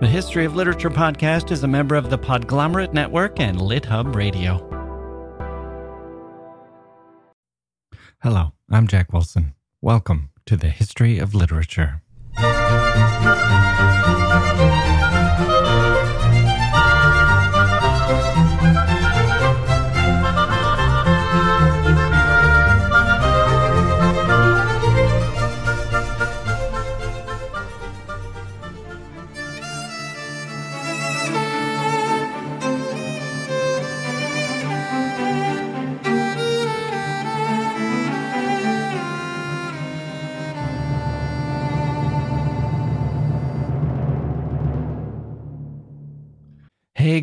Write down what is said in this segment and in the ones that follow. The History of Literature podcast is a member of the Podglomerate Network and Lit Hub Radio. Hello, I'm Jack Wilson. Welcome to the History of Literature. Hey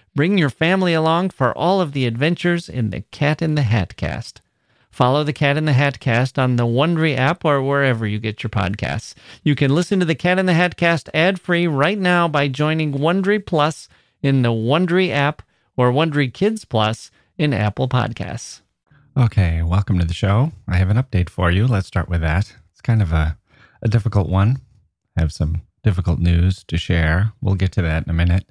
bring your family along for all of the adventures in the Cat in the Hat Cast. Follow the Cat in the Hat Cast on the Wondery app or wherever you get your podcasts. You can listen to the Cat in the Hat Cast ad-free right now by joining Wondery Plus in the Wondery app or Wondery Kids Plus in Apple Podcasts. Okay, welcome to the show. I have an update for you. Let's start with that. It's kind of a difficult one. I have some difficult news to share. We'll get to that in a minute.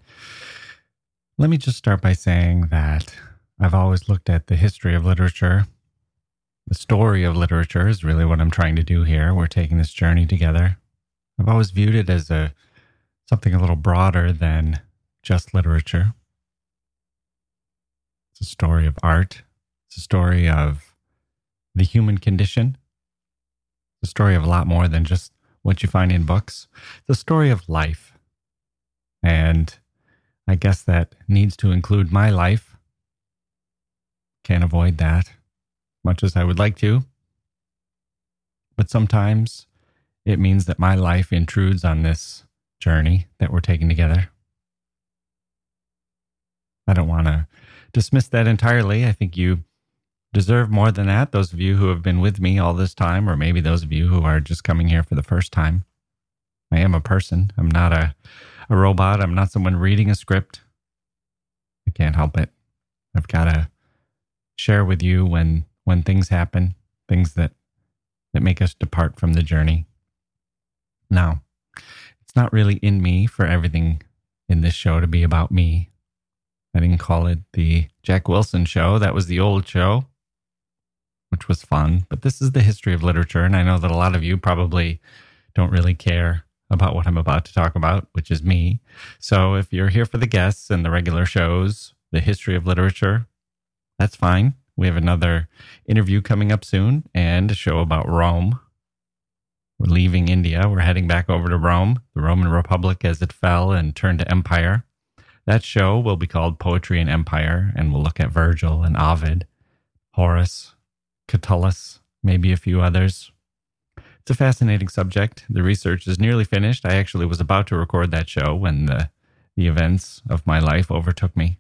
Let me just start by saying that I've always looked at the history of literature. The story of literature is really what I'm trying to do here. We're taking this journey together. I've always viewed it as something a little broader than just literature. It's a story of art. It's a story of the human condition. It's a story of a lot more than just what you find in books. It's a story of life. And I guess that needs to include my life. Can't avoid that, much as I would like to. But sometimes it means that my life intrudes on this journey that we're taking together. I don't want to dismiss that entirely. I think you deserve more than that, those of you who have been with me all this time, or maybe those of you who are just coming here for the first time. I am a person. I'm not a robot. I'm not someone reading a script. I can't help it. I've got to share with you when things happen, things that make us depart from the journey. Now, it's not really in me for everything in this show to be about me. I didn't call it the Jack Wilson show. That was the old show, which was fun. But this is the history of literature, and I know that a lot of you probably don't really care about what I'm about to talk about, which is me. So if you're here for the guests and the regular shows, the history of literature, that's fine. We have another interview coming up soon and a show about Rome. We're leaving India. We're heading back over to Rome, the Roman Republic as it fell and turned to empire. That show will be called Poetry and Empire, and we'll look at Virgil and Ovid, Horace, Catullus, maybe a few others. It's a fascinating subject. The research is nearly finished. I actually was about to record that show when the events of my life overtook me.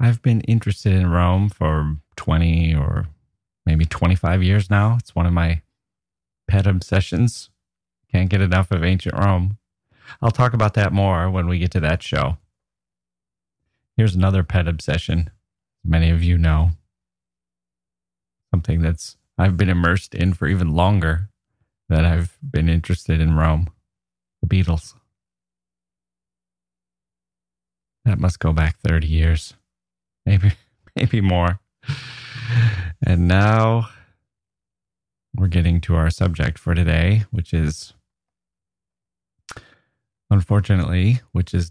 I've been interested in Rome for 20 or maybe 25 years now. It's one of my pet obsessions. Can't get enough of ancient Rome. I'll talk about that more when we get to that show. Here's another pet obsession. Many of you know. Something that's I've been immersed in for even longer that I've been interested in Rome, the Beatles. That must go back 30 years, maybe more. And now we're getting to our subject for today, which is, unfortunately,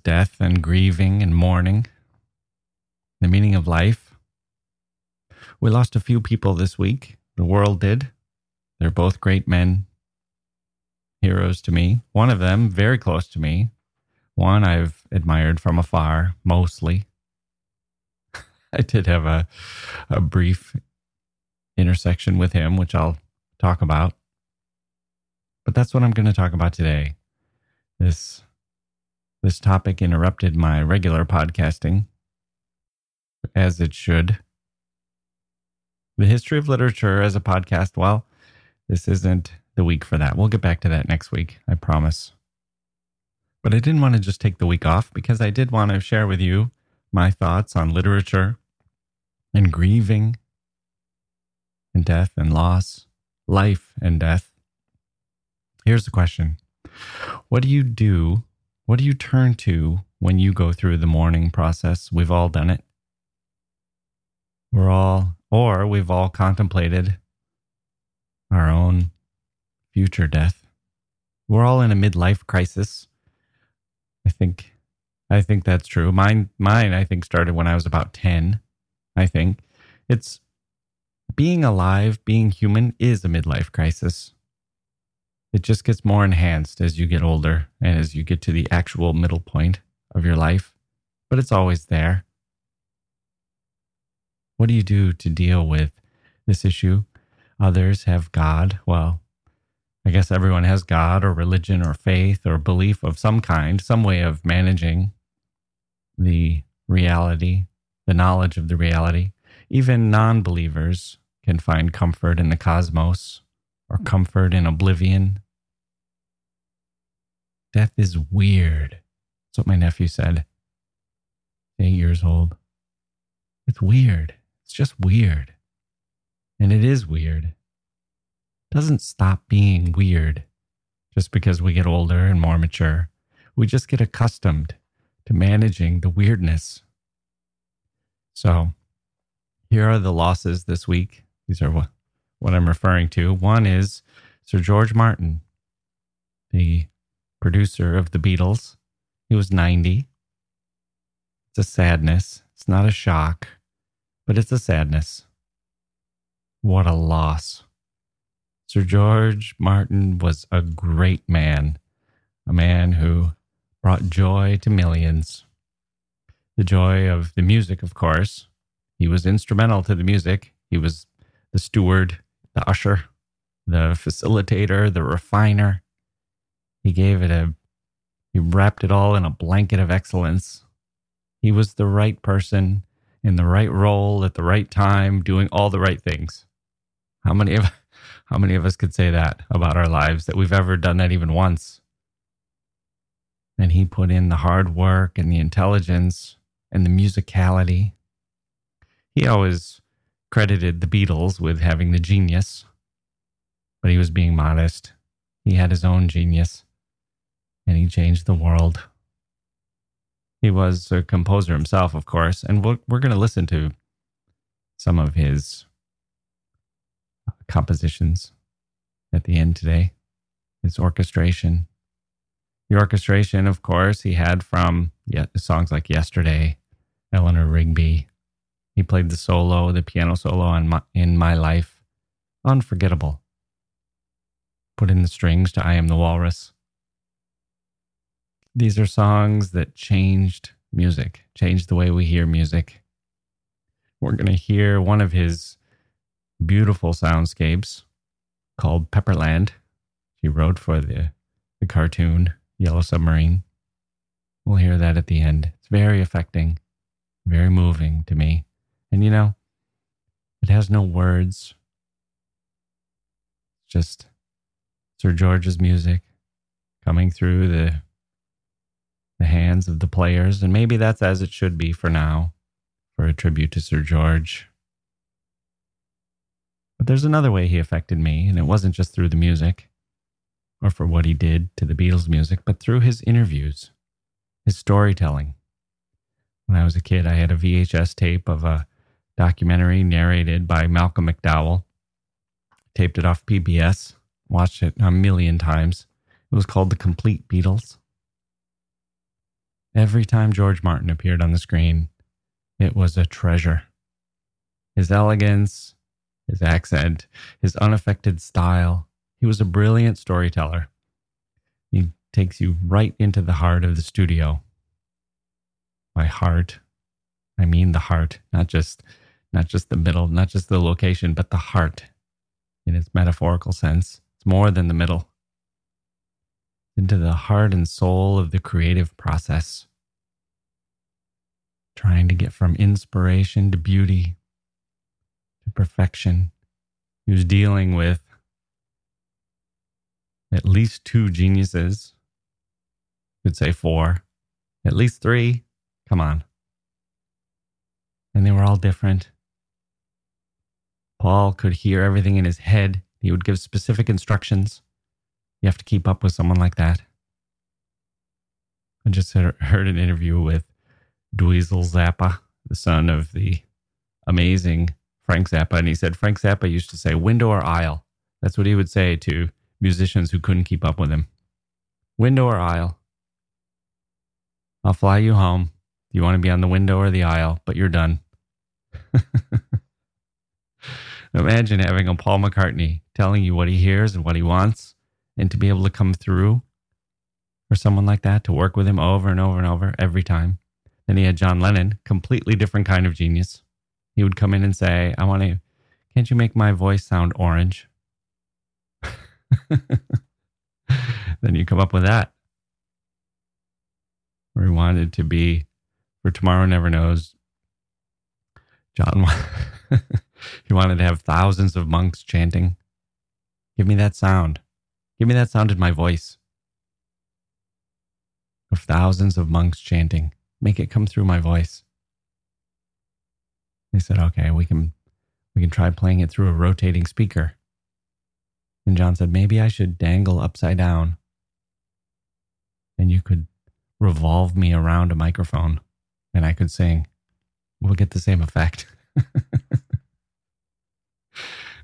death and grieving and mourning. the meaning of life. We lost a few people this week. The world did. They're both great men, heroes to me. One of them, very close to me. One I've admired from afar, mostly. I did have a brief intersection with him, which I'll talk about. But that's what I'm going to talk about today. This topic interrupted my regular podcasting, as it should. The history of literature as a podcast, well, this isn't the week for that. We'll get back to that next week, I promise. But I didn't want to just take the week off because I did want to share with you my thoughts on literature and grieving and death and loss, life and death. Here's the question. What do you do? What do you turn to when you go through the mourning process? We've all done it. We've all contemplated our own future death. We're all in a midlife crisis. I think that's true. Mine, I think, started when I was about 10, I think. It's being alive, being human is a midlife crisis. It just gets more enhanced as you get older and as you get to the actual middle point of your life, but it's always there. What do you do to deal with this issue? Others have God. Well, I guess everyone has God or religion or faith or belief of some kind, some way of managing the reality, the knowledge of the reality. Even non-believers can find comfort in the cosmos or comfort in oblivion. Death is weird. That's what my nephew said. 8 years old. It's weird. It's just weird. And it is weird. It doesn't stop being weird just because we get older and more mature. We just get accustomed to managing the weirdness. So here are the losses this week. These are what I'm referring to. One is Sir George Martin, the producer of The Beatles. He was 90. It's a sadness. It's not a shock, but it's a sadness. What a loss. Sir George Martin was a great man, a man who brought joy to millions. The joy of the music, of course. He was instrumental to the music. He was the steward, the usher, the facilitator, the refiner. He wrapped it all in a blanket of excellence. He was the right person in the right role at the right time, doing all the right things. How many of us could say that about our lives, that we've ever done that even once? And he put in the hard work and the intelligence and the musicality. He always credited the Beatles with having the genius, but he was being modest. He had his own genius, and he changed the world. He was a composer himself, of course, and we're going to listen to some of his compositions at the end today, his orchestration. The orchestration, of course, he had from songs like Yesterday, Eleanor Rigby. He played the solo, the piano solo in My Life. Unforgettable. Put in the strings to I Am the Walrus. These are songs that changed music, changed the way we hear music. We're going to hear one of his beautiful soundscapes called Pepperland. She wrote for the cartoon Yellow Submarine. We'll hear that at the end. It's very affecting, very moving to me. And you know, it has no words. Just Sir George's music coming through the hands of the players. And maybe that's as it should be for now, for a tribute to Sir George. But there's another way he affected me, and it wasn't just through the music or for what he did to the Beatles' music, but through his interviews, his storytelling. When I was a kid, I had a VHS tape of a documentary narrated by Malcolm McDowell. Taped it off PBS, watched it a million times. It was called The Complete Beatles. Every time George Martin appeared on the screen, It was a treasure. His elegance, his accent, his unaffected style. He was a brilliant storyteller. He takes you right into the heart of the studio. By heart, I mean the heart, not just the middle, not just the location, but the heart in its metaphorical sense. It's more than the middle. Into the heart and soul of the creative process. Trying to get from inspiration to beauty, to perfection. He was dealing with at least two geniuses. You could say four, at least three. Come on. And they were all different. Paul could hear everything in his head. He would give specific instructions. You have to keep up with someone like that. I just heard an interview with Dweezil Zappa, the son of the amazing Frank Zappa. And he said Frank Zappa used to say, window or aisle. That's what he would say to musicians who couldn't keep up with him. Window or aisle. I'll fly you home. You want to be on the window or the aisle, but you're done. Imagine having a Paul McCartney telling you what he hears and what he wants, and to be able to come through for someone like that, to work with him over and over and over every time. Then he had John Lennon, completely different kind of genius. He would come in and say, can't you make my voice sound orange? Then you come up with that. We wanted to be, for Tomorrow Never Knows, John, he wanted to have thousands of monks chanting, give me that sound. Give me that sound in my voice. Of thousands of monks chanting, make it come through my voice. They said, okay, we can try playing it through a rotating speaker. And John said, maybe I should dangle upside down. And you could revolve me around a microphone. And I could sing. We'll get the same effect.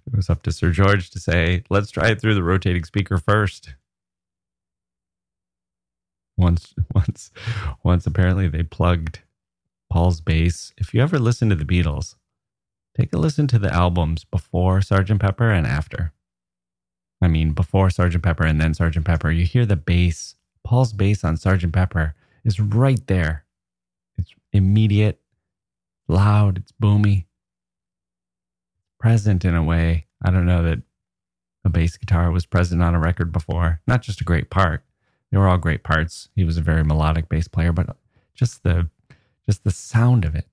It was up to Sir George to say, let's try it through the rotating speaker first. Once apparently they plugged Paul's bass. If you ever listen to the Beatles, take a listen to the albums before Sergeant Pepper and after. I mean, before Sergeant Pepper and then Sergeant Pepper. You hear the bass. Paul's bass on Sergeant Pepper is right there. It's immediate, loud, it's boomy, present in a way. I don't know that a bass guitar was present on a record before. Not just a great part. They were all great parts. He was a very melodic bass player, but just the sound of it.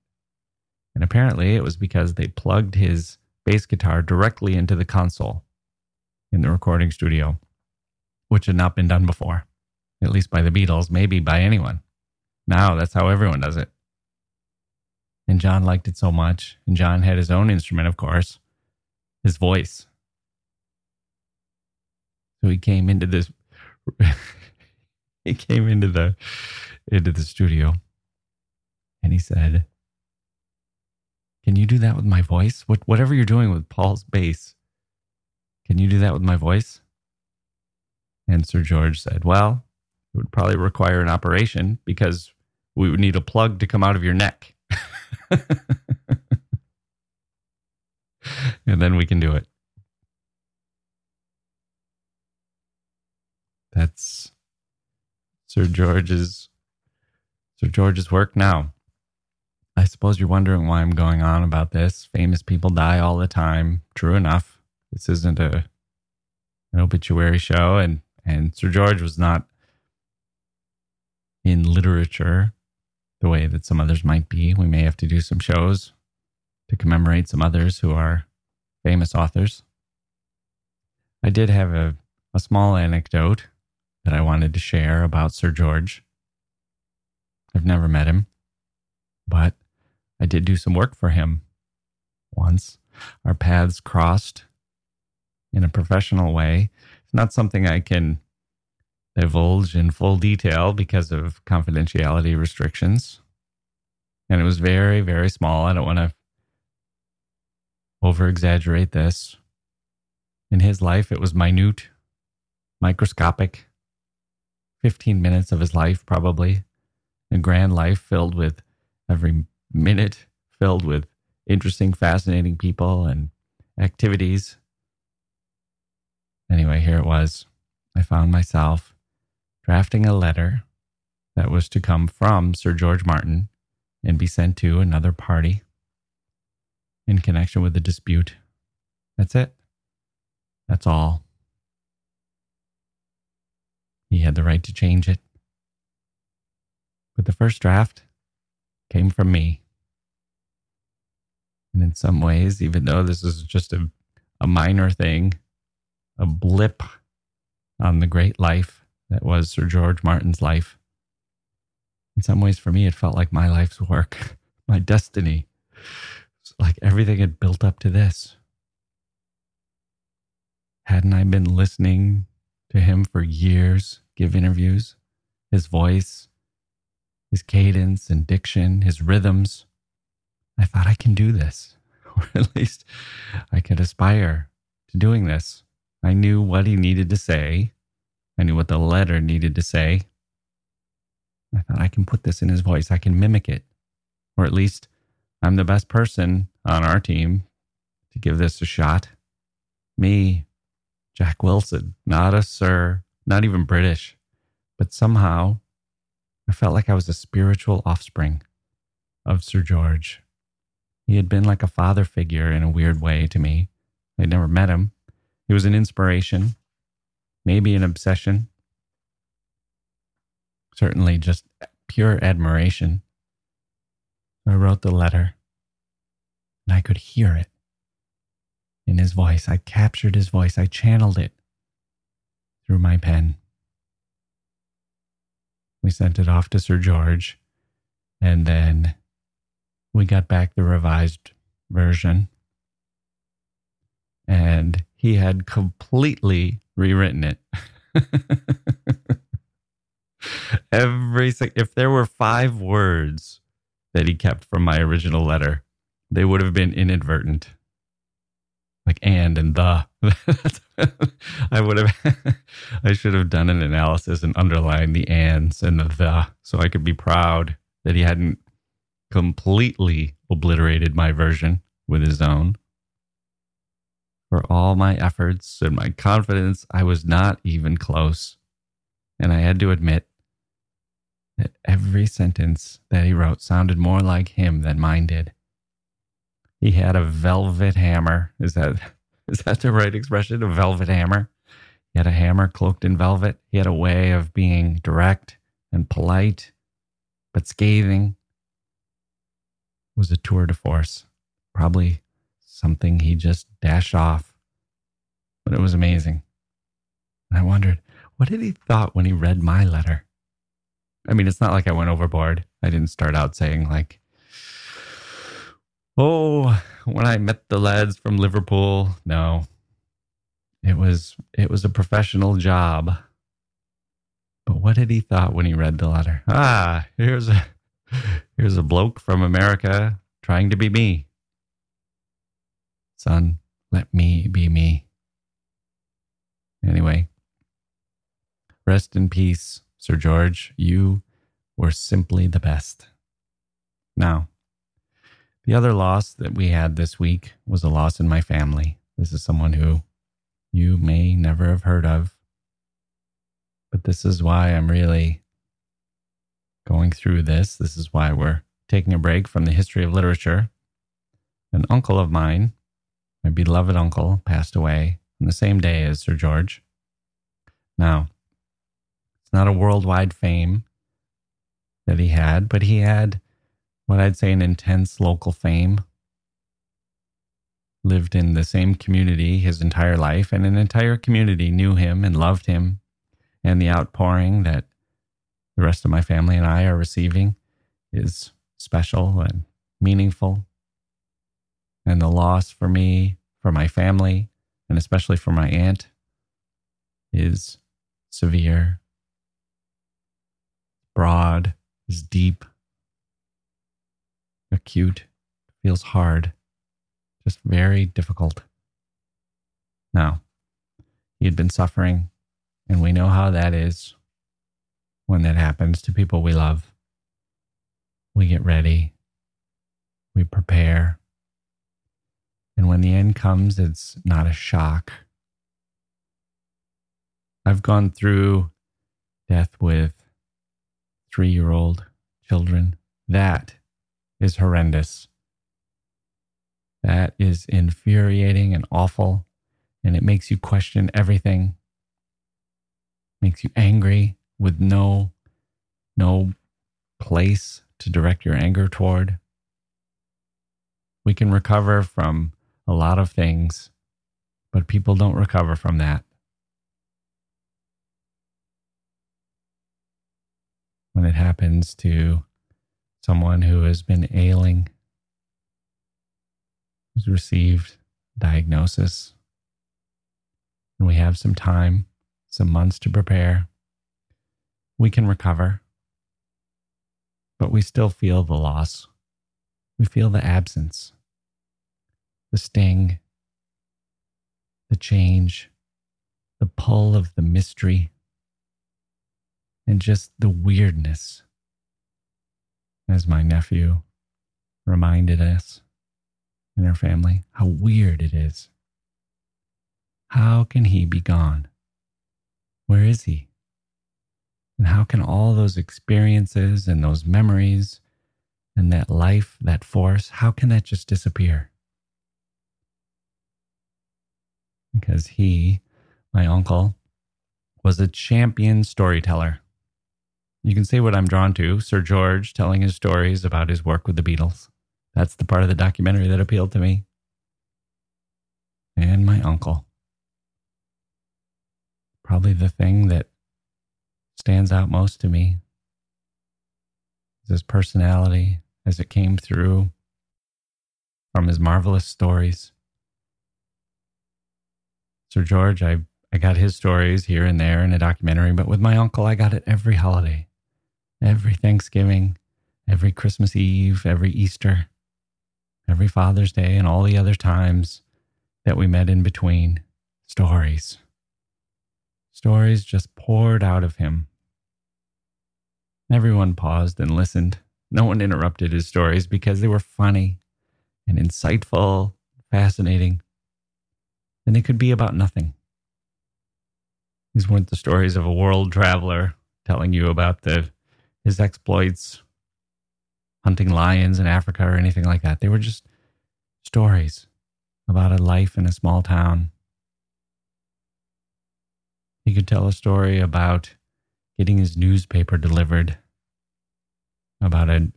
And apparently it was because they plugged his bass guitar directly into the console in the recording studio, which had not been done before, at least by the Beatles, maybe by anyone. Now that's how everyone does it. And John liked it so much. And John had his own instrument, of course, his voice. So he came into the studio and he said, can you do that with my voice? Whatever you're doing with Paul's bass, can you do that with my voice? And Sir George said, well, it would probably require an operation because we would need a plug to come out of your neck. And then we can do it. That's Sir George's work now. I suppose you're wondering why I'm going on about this. Famous people die all the time. True enough. This isn't an obituary show, and Sir George was not in literature the way that some others might be. We may have to do some shows to commemorate some others who are famous authors. I did have a small anecdote that I wanted to share about Sir George. I've never met him, but I did do some work for him once. Our paths crossed in a professional way. It's not something I can divulge in full detail because of confidentiality restrictions. And it was very, very small. I don't want to over-exaggerate this. In his life, it was minute, microscopic, 15 minutes of his life, probably. A grand life filled with every minute filled with interesting, fascinating people and activities. Anyway, here it was. I found myself drafting a letter that was to come from Sir George Martin and be sent to another party in connection with the dispute. That's it. That's all. He had the right to change it. But the first draft came from me. And in some ways, even though this is just a minor thing, a blip on the great life that was Sir George Martin's life, in some ways for me, it felt like my life's work, my destiny. It's like everything had built up to this. Hadn't I been listening to him for years, give interviews? His voice, his cadence and diction, his rhythms. I thought, I can do this, or at least I could aspire to doing this. I knew what he needed to say. I knew what the letter needed to say. I thought, I can put this in his voice. I can mimic it. Or at least I'm the best person on our team to give this a shot. Me, Jack Wilson, not a sir, not even British. But somehow I felt like I was a spiritual offspring of Sir George. He had been like a father figure in a weird way to me. I'd never met him. He was an inspiration, maybe an obsession, certainly just pure admiration. I wrote the letter, and I could hear it in his voice. I captured his voice. I channeled it through my pen. We sent it off to Sir George, and then we got back the revised version, and he had completely rewritten it. If there were 5 words that he kept from my original letter, they would have been inadvertent. Like and the. I should have done an analysis and underlined the ands and the, so I could be proud that he hadn't completely obliterated my version with his own. For all my efforts and my confidence, I was not even close. And I had to admit that every sentence that he wrote sounded more like him than mine did. He had a velvet hammer. Is that the right expression? A velvet hammer? He had a hammer cloaked in velvet. He had a way of being direct and polite, but scathing. It was a tour de force. Probably something he just dashed off. But it was amazing. And I wondered, what did he thought when he read my letter? I mean, it's not like I went overboard. I didn't start out saying like, oh, when I met the lads from Liverpool. No, it was a professional job. But what did he thought when he read the letter? Ah, here's a bloke from America trying to be me. Son, let me be me. Anyway, rest in peace, Sir George. You were simply the best. Now, the other loss that we had this week was a loss in my family. This is someone who you may never have heard of, but this is why I'm really going through this. This is why we're taking a break from the history of literature. An uncle of mine, my beloved uncle, passed away on the same day as Sir George. Now, it's not a worldwide fame that he had, but he had what I'd say an intense local fame. Lived in the same community his entire life, and an entire community knew him and loved him. And the outpouring that the rest of my family and I are receiving is special and meaningful. And the loss for me, for my family, and especially for my aunt, is severe, broad, is deep, acute, feels hard, just very difficult. Now, he had been suffering, and we know how that is when that happens to people we love. We get ready. we prepare. And when the end comes, it's not a shock. I've gone through death with 3-year-old children. That is horrendous. That is infuriating and awful, and it makes you question everything. Makes you angry with no place to direct your anger toward. We can recover from a lot of things, but people don't recover from that. When it happens to someone who has been ailing, who's received diagnosis, and we have some time, some months to prepare, we can recover, but we still feel the loss. We feel the absence, the sting, the change, the pull of the mystery, and just the weirdness, as my nephew reminded us in our family, how weird it is. How can he be gone? Where is he? And how can all those experiences and those memories and that life, that force, how can that just disappear? Because he, my uncle, was a champion storyteller. You can say what I'm drawn to, Sir George telling his stories about his work with the Beatles. That's the part of the documentary that appealed to me. And my uncle. Probably the thing that stands out most to me is his personality as it came through from his marvelous stories. Sir George, I got his stories here and there in a documentary, but with my uncle, I got it every holiday, every Thanksgiving, every Christmas Eve, every Easter, every Father's Day, and all the other times that we met in between. Stories. Stories just poured out of him. Everyone paused and listened. No one interrupted his stories because they were funny and insightful, fascinating, and they could be about nothing. These weren't the stories of a world traveler telling you about his exploits, hunting lions in Africa or anything like that. They were just stories about a life in a small town. He could tell a story about getting his newspaper delivered, about a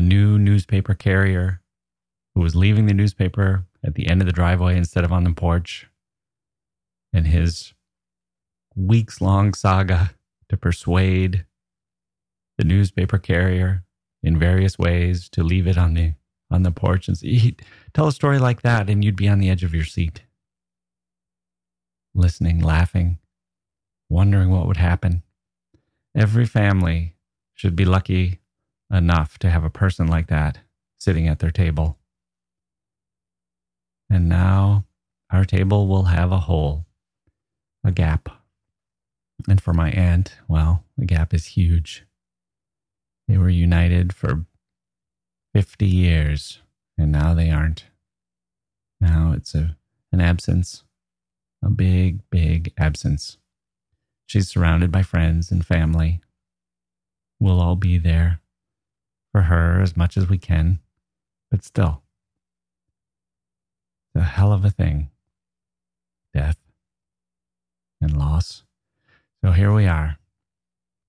new newspaper carrier who was leaving the newspaper at the end of the driveway instead of on the porch, and his weeks-long saga to persuade the newspaper carrier in various ways to leave it on the porch. And he'd tell a story like that, and you'd be on the edge of your seat, listening, laughing, wondering what would happen. Every family should be lucky enough to have a person like that sitting at their table. And now our table will have a hole, a gap. And for my aunt, well, the gap is huge. They were united for 50 years, and now they aren't. Now it's an absence, a big, big absence. She's surrounded by friends and family. We'll all be there for her as much as we can, but still, it's a hell of a thing, death and loss. So here we are,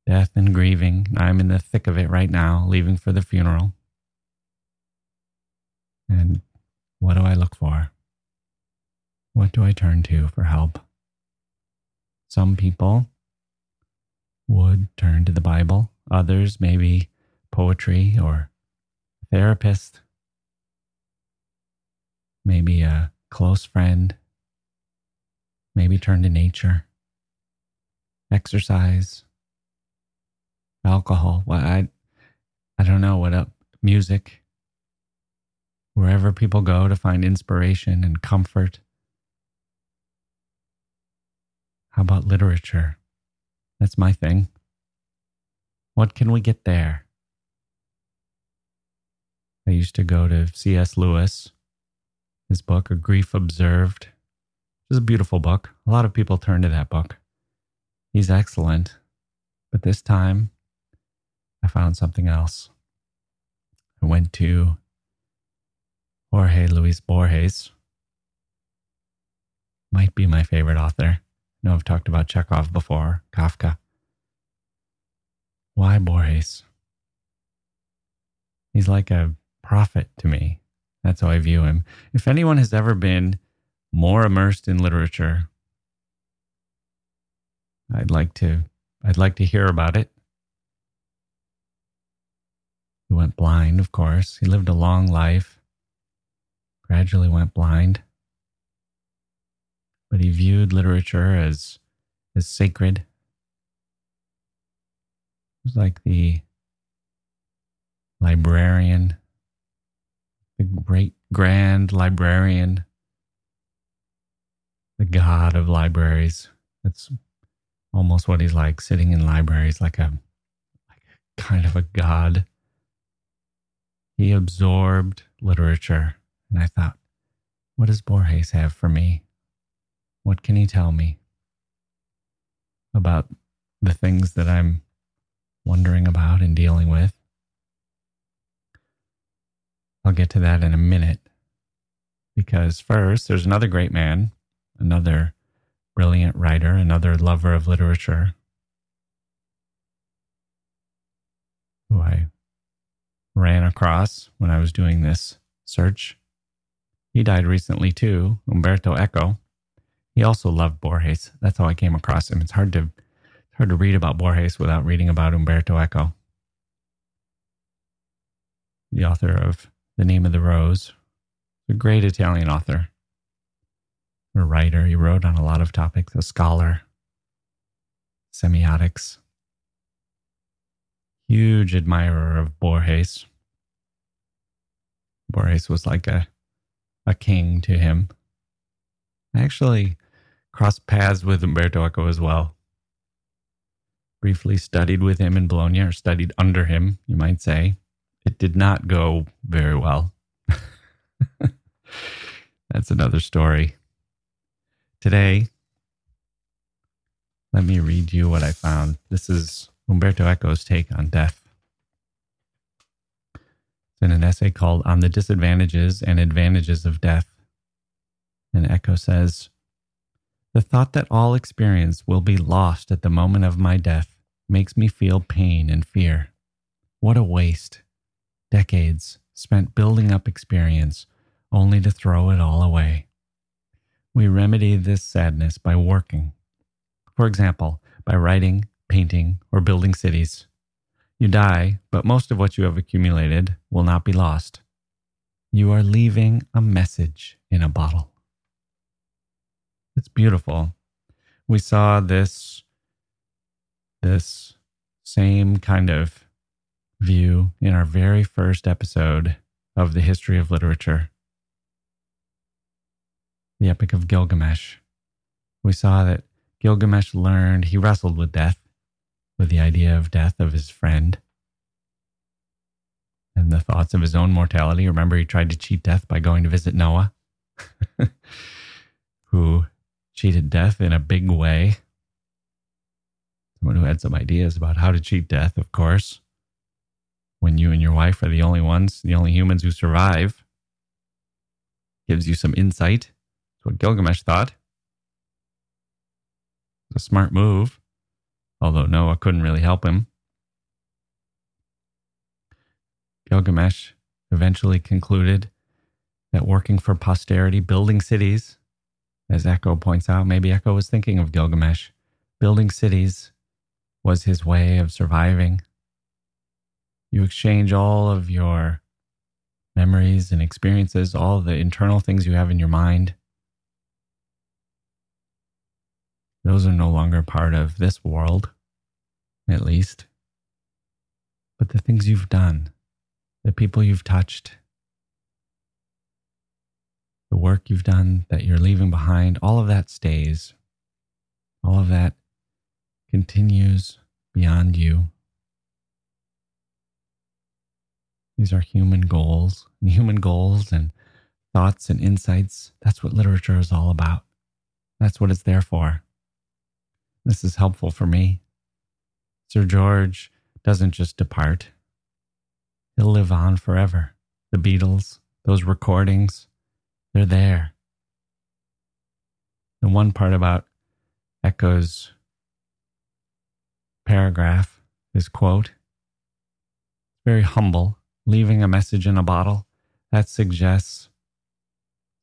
death and grieving. I'm in the thick of it right now, leaving for the funeral. And what do I look for? What do I turn to for help? Some people would turn to the Bible. Others, maybe poetry or a therapist. Maybe a close friend. Maybe turn to nature. Exercise. Alcohol. Well, I don't know what up. Music. Wherever people go to find inspiration and comfort. How about literature? That's my thing. What can we get there? I used to go to C.S. Lewis, his book, A Grief Observed. It's a beautiful book. A lot of people turn to that book. He's excellent. But this time, I found something else. I went to Jorge Luis Borges. Might be my favorite author. I know I've talked about Chekhov before, Kafka. Why Borges? He's like a prophet to me. That's how I view him. If anyone has ever been more immersed in literature, I'd like to hear about it. He went blind, of course. He lived a long life, gradually went blind. But he viewed literature as sacred. It was like the librarian, the great grand librarian, the god of libraries. That's almost what he's like, sitting in libraries like a kind of a god. He absorbed literature, and I thought, what does Borges have for me? What can he tell me about the things that I'm wondering about and dealing with? I'll get to that in a minute, because first, there's another great man, another brilliant writer, another lover of literature, who I ran across when I was doing this search. He died recently too, Umberto Eco. He also loved Borges. That's how I came across him. It's hard to read about Borges without reading about Umberto Eco, the author of The Name of the Rose, a great Italian author, a writer. He wrote on a lot of topics, a scholar, semiotics. Huge admirer of Borges. Borges was like a king to him. I actually crossed paths with Umberto Eco as well. Briefly studied with him in Bologna, or studied under him, you might say. It did not go very well. That's another story. Today, let me read you what I found. This is Umberto Eco's take on death. It's in an essay called On the Disadvantages and Advantages of Death. And Eco says, "The thought that all experience will be lost at the moment of my death makes me feel pain and fear. What a waste. Decades spent building up experience only to throw it all away. We remedy this sadness by working. For example, by writing, painting, or building cities. You die, but most of what you have accumulated will not be lost. You are leaving a message in a bottle." It's beautiful. We saw this same kind of view in our very first episode of the history of literature, the Epic of Gilgamesh. We saw that Gilgamesh learned, he wrestled with death, with the idea of death of his friend and the thoughts of his own mortality. Remember, he tried to cheat death by going to visit Noah, who cheated death in a big way. Someone who had some ideas about how to cheat death, of course. When you and your wife are the only humans who survive, gives you some insight. That's what Gilgamesh thought. It was a smart move. Although Noah couldn't really help him. Gilgamesh eventually concluded that working for posterity, building cities, as Echo points out, maybe Echo was thinking of Gilgamesh, building cities was his way of surviving. You exchange all of your memories and experiences, all the internal things you have in your mind. Those are no longer part of this world, at least. But the things you've done, the people you've touched, the work you've done that you're leaving behind, all of that stays. All of that continues beyond you. These are human goals and thoughts and insights. That's what literature is all about. That's what it's there for. This is helpful for me. Sir George doesn't just depart. He'll live on forever. The Beatles, those recordings, they're there. The one part about Eco's paragraph, his quote, very humble, leaving a message in a bottle, that suggests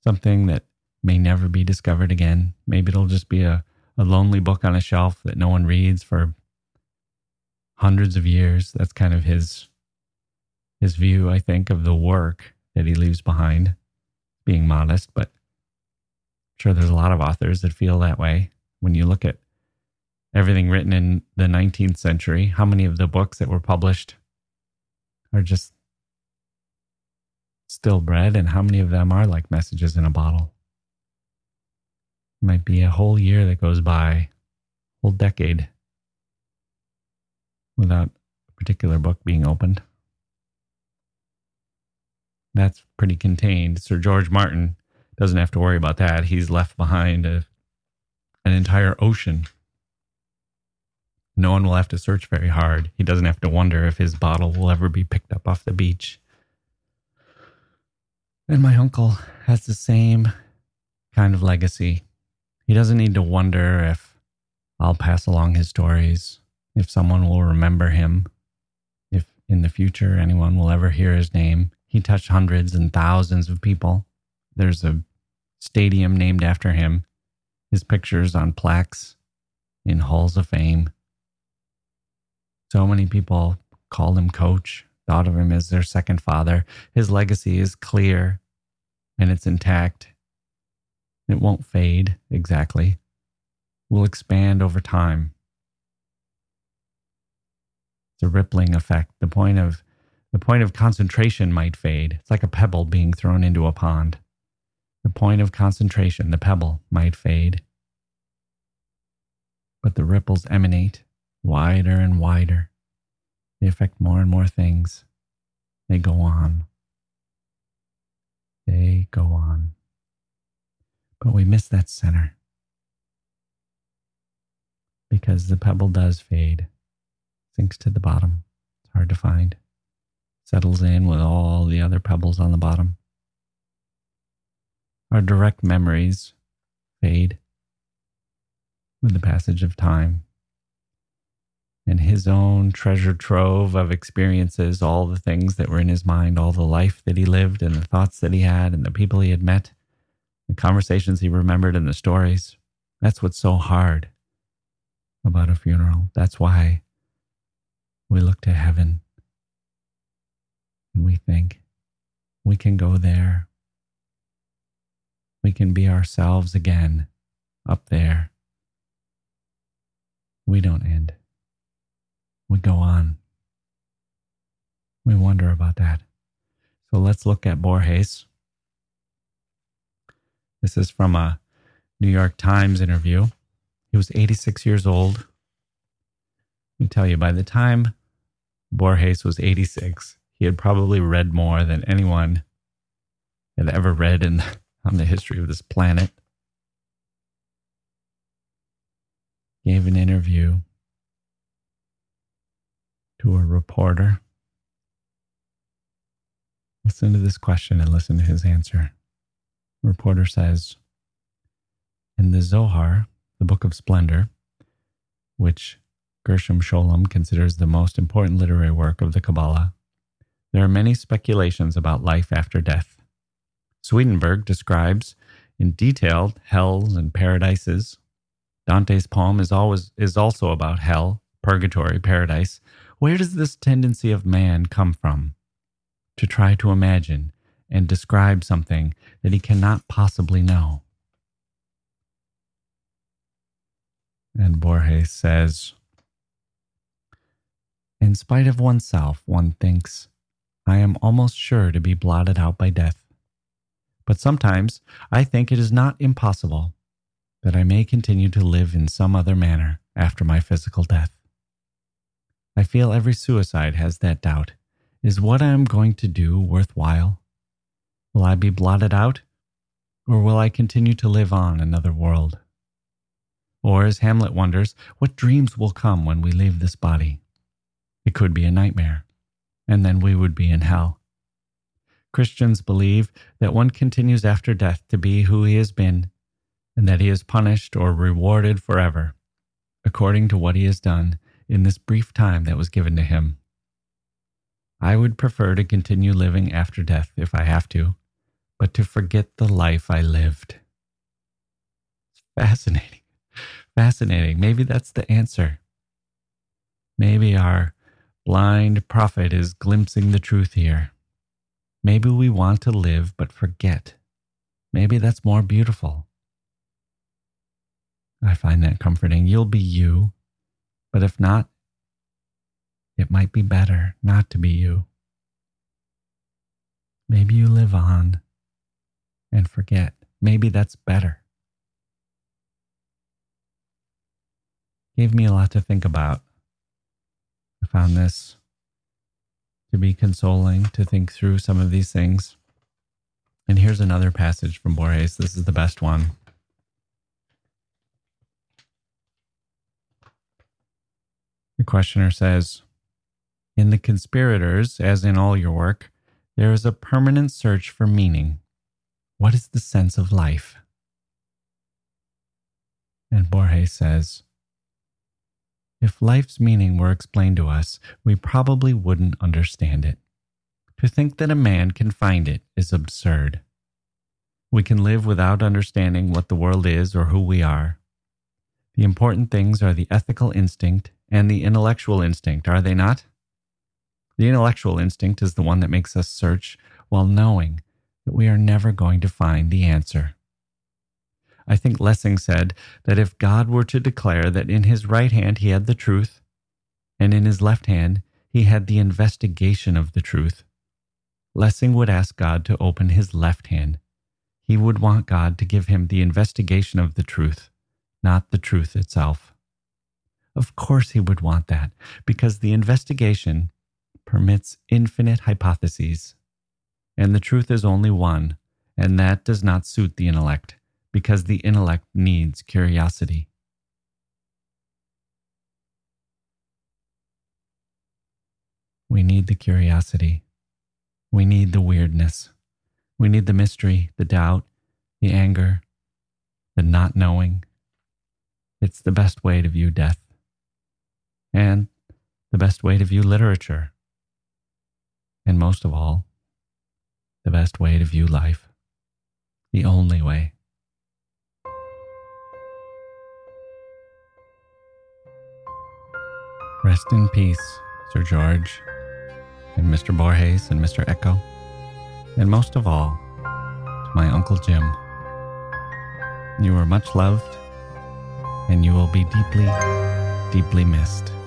something that may never be discovered again. Maybe it'll just be a lonely book on a shelf that no one reads for hundreds of years. That's kind of his view, I think, of the work that he leaves behind, being modest, but I'm sure there's a lot of authors that feel that way. When you look at everything written in the 19th century, how many of the books that were published are just still read, and how many of them are like messages in a bottle? It might be a whole year that goes by, a whole decade, without a particular book being opened. That's pretty contained. Sir George Martin doesn't have to worry about that. He's left behind an entire ocean. No one will have to search very hard. He doesn't have to wonder if his bottle will ever be picked up off the beach. And my uncle has the same kind of legacy. He doesn't need to wonder if I'll pass along his stories, if someone will remember him, if in the future anyone will ever hear his name. He touched hundreds and thousands of people. There's a stadium named after him. His picture's on plaques in halls of fame. So many people called him coach, thought of him as their second father. His legacy is clear and it's intact. It won't fade exactly. It will expand over time. It's a rippling effect. The point of concentration might fade. It's like a pebble being thrown into a pond. The point of concentration, the pebble, might fade. But the ripples emanate wider and wider. They affect more and more things. They go on. They go on. But we miss that center. Because the pebble does fade. Sinks to the bottom. It's hard to find. Settles in with all the other pebbles on the bottom. Our direct memories fade with the passage of time. And his own treasure trove of experiences, all the things that were in his mind, all the life that he lived and the thoughts that he had and the people he had met, the conversations he remembered and the stories. That's what's so hard about a funeral. That's why we look to heaven. And we think we can go there. We can be ourselves again up there. We don't end. We go on. We wonder about that. So let's look at Borges. This is from a New York Times interview. He was 86 years old. Let me tell you, by the time Borges was 86, he had probably read more than anyone had ever read on the history of this planet. Gave an interview to a reporter. Listen to this question and listen to his answer. The reporter says, in the Zohar, the Book of Splendor, which Gershom Scholem considers the most important literary work of the Kabbalah, there are many speculations about life after death. Swedenborg describes in detail hells and paradises. Dante's poem is also about hell, purgatory, paradise. Where does this tendency of man come from? To try to imagine and describe something that he cannot possibly know. And Borges says, in spite of oneself, one thinks, I am almost sure to be blotted out by death. But sometimes I think it is not impossible that I may continue to live in some other manner after my physical death. I feel every suicide has that doubt. Is what I'm going to do worthwhile? Will I be blotted out? Or will I continue to live on another world? Or, as Hamlet wonders, what dreams will come when we leave this body? It could be a nightmare, and then we would be in hell. Christians believe that one continues after death to be who he has been, and that he is punished or rewarded forever, according to what he has done in this brief time that was given to him. I would prefer to continue living after death if I have to, but to forget the life I lived. It's fascinating. Fascinating. Maybe that's the answer. Maybe our blind prophet is glimpsing the truth here. Maybe we want to live but forget. Maybe that's more beautiful. I find that comforting. You'll be you, but if not, it might be better not to be you. Maybe you live on and forget. Maybe that's better. Gave me a lot to think about. I found this to be consoling to think through some of these things. And here's another passage from Borges. This is the best one. The questioner says, "In The Conspirators, as in all your work, there is a permanent search for meaning. What is the sense of life?" And Borges says, "If life's meaning were explained to us, we probably wouldn't understand it. To think that a man can find it is absurd. We can live without understanding what the world is or who we are. The important things are the ethical instinct and the intellectual instinct, are they not? The intellectual instinct is the one that makes us search while knowing that we are never going to find the answer. I think Lessing said that if God were to declare that in his right hand he had the truth, and in his left hand he had the investigation of the truth, Lessing would ask God to open his left hand. He would want God to give him the investigation of the truth, not the truth itself. Of course he would want that, because the investigation permits infinite hypotheses, and the truth is only one, and that does not suit the intellect, because the intellect needs curiosity." We need the curiosity. We need the weirdness. We need the mystery, the doubt, the anger, the not knowing. It's the best way to view death, and the best way to view literature, and most of all, the best way to view life. The only way. Rest in peace, Sir George, and Mr. Borges, and Mr. Eco, and most of all, to my Uncle Jim. You are much loved, and you will be deeply, deeply missed.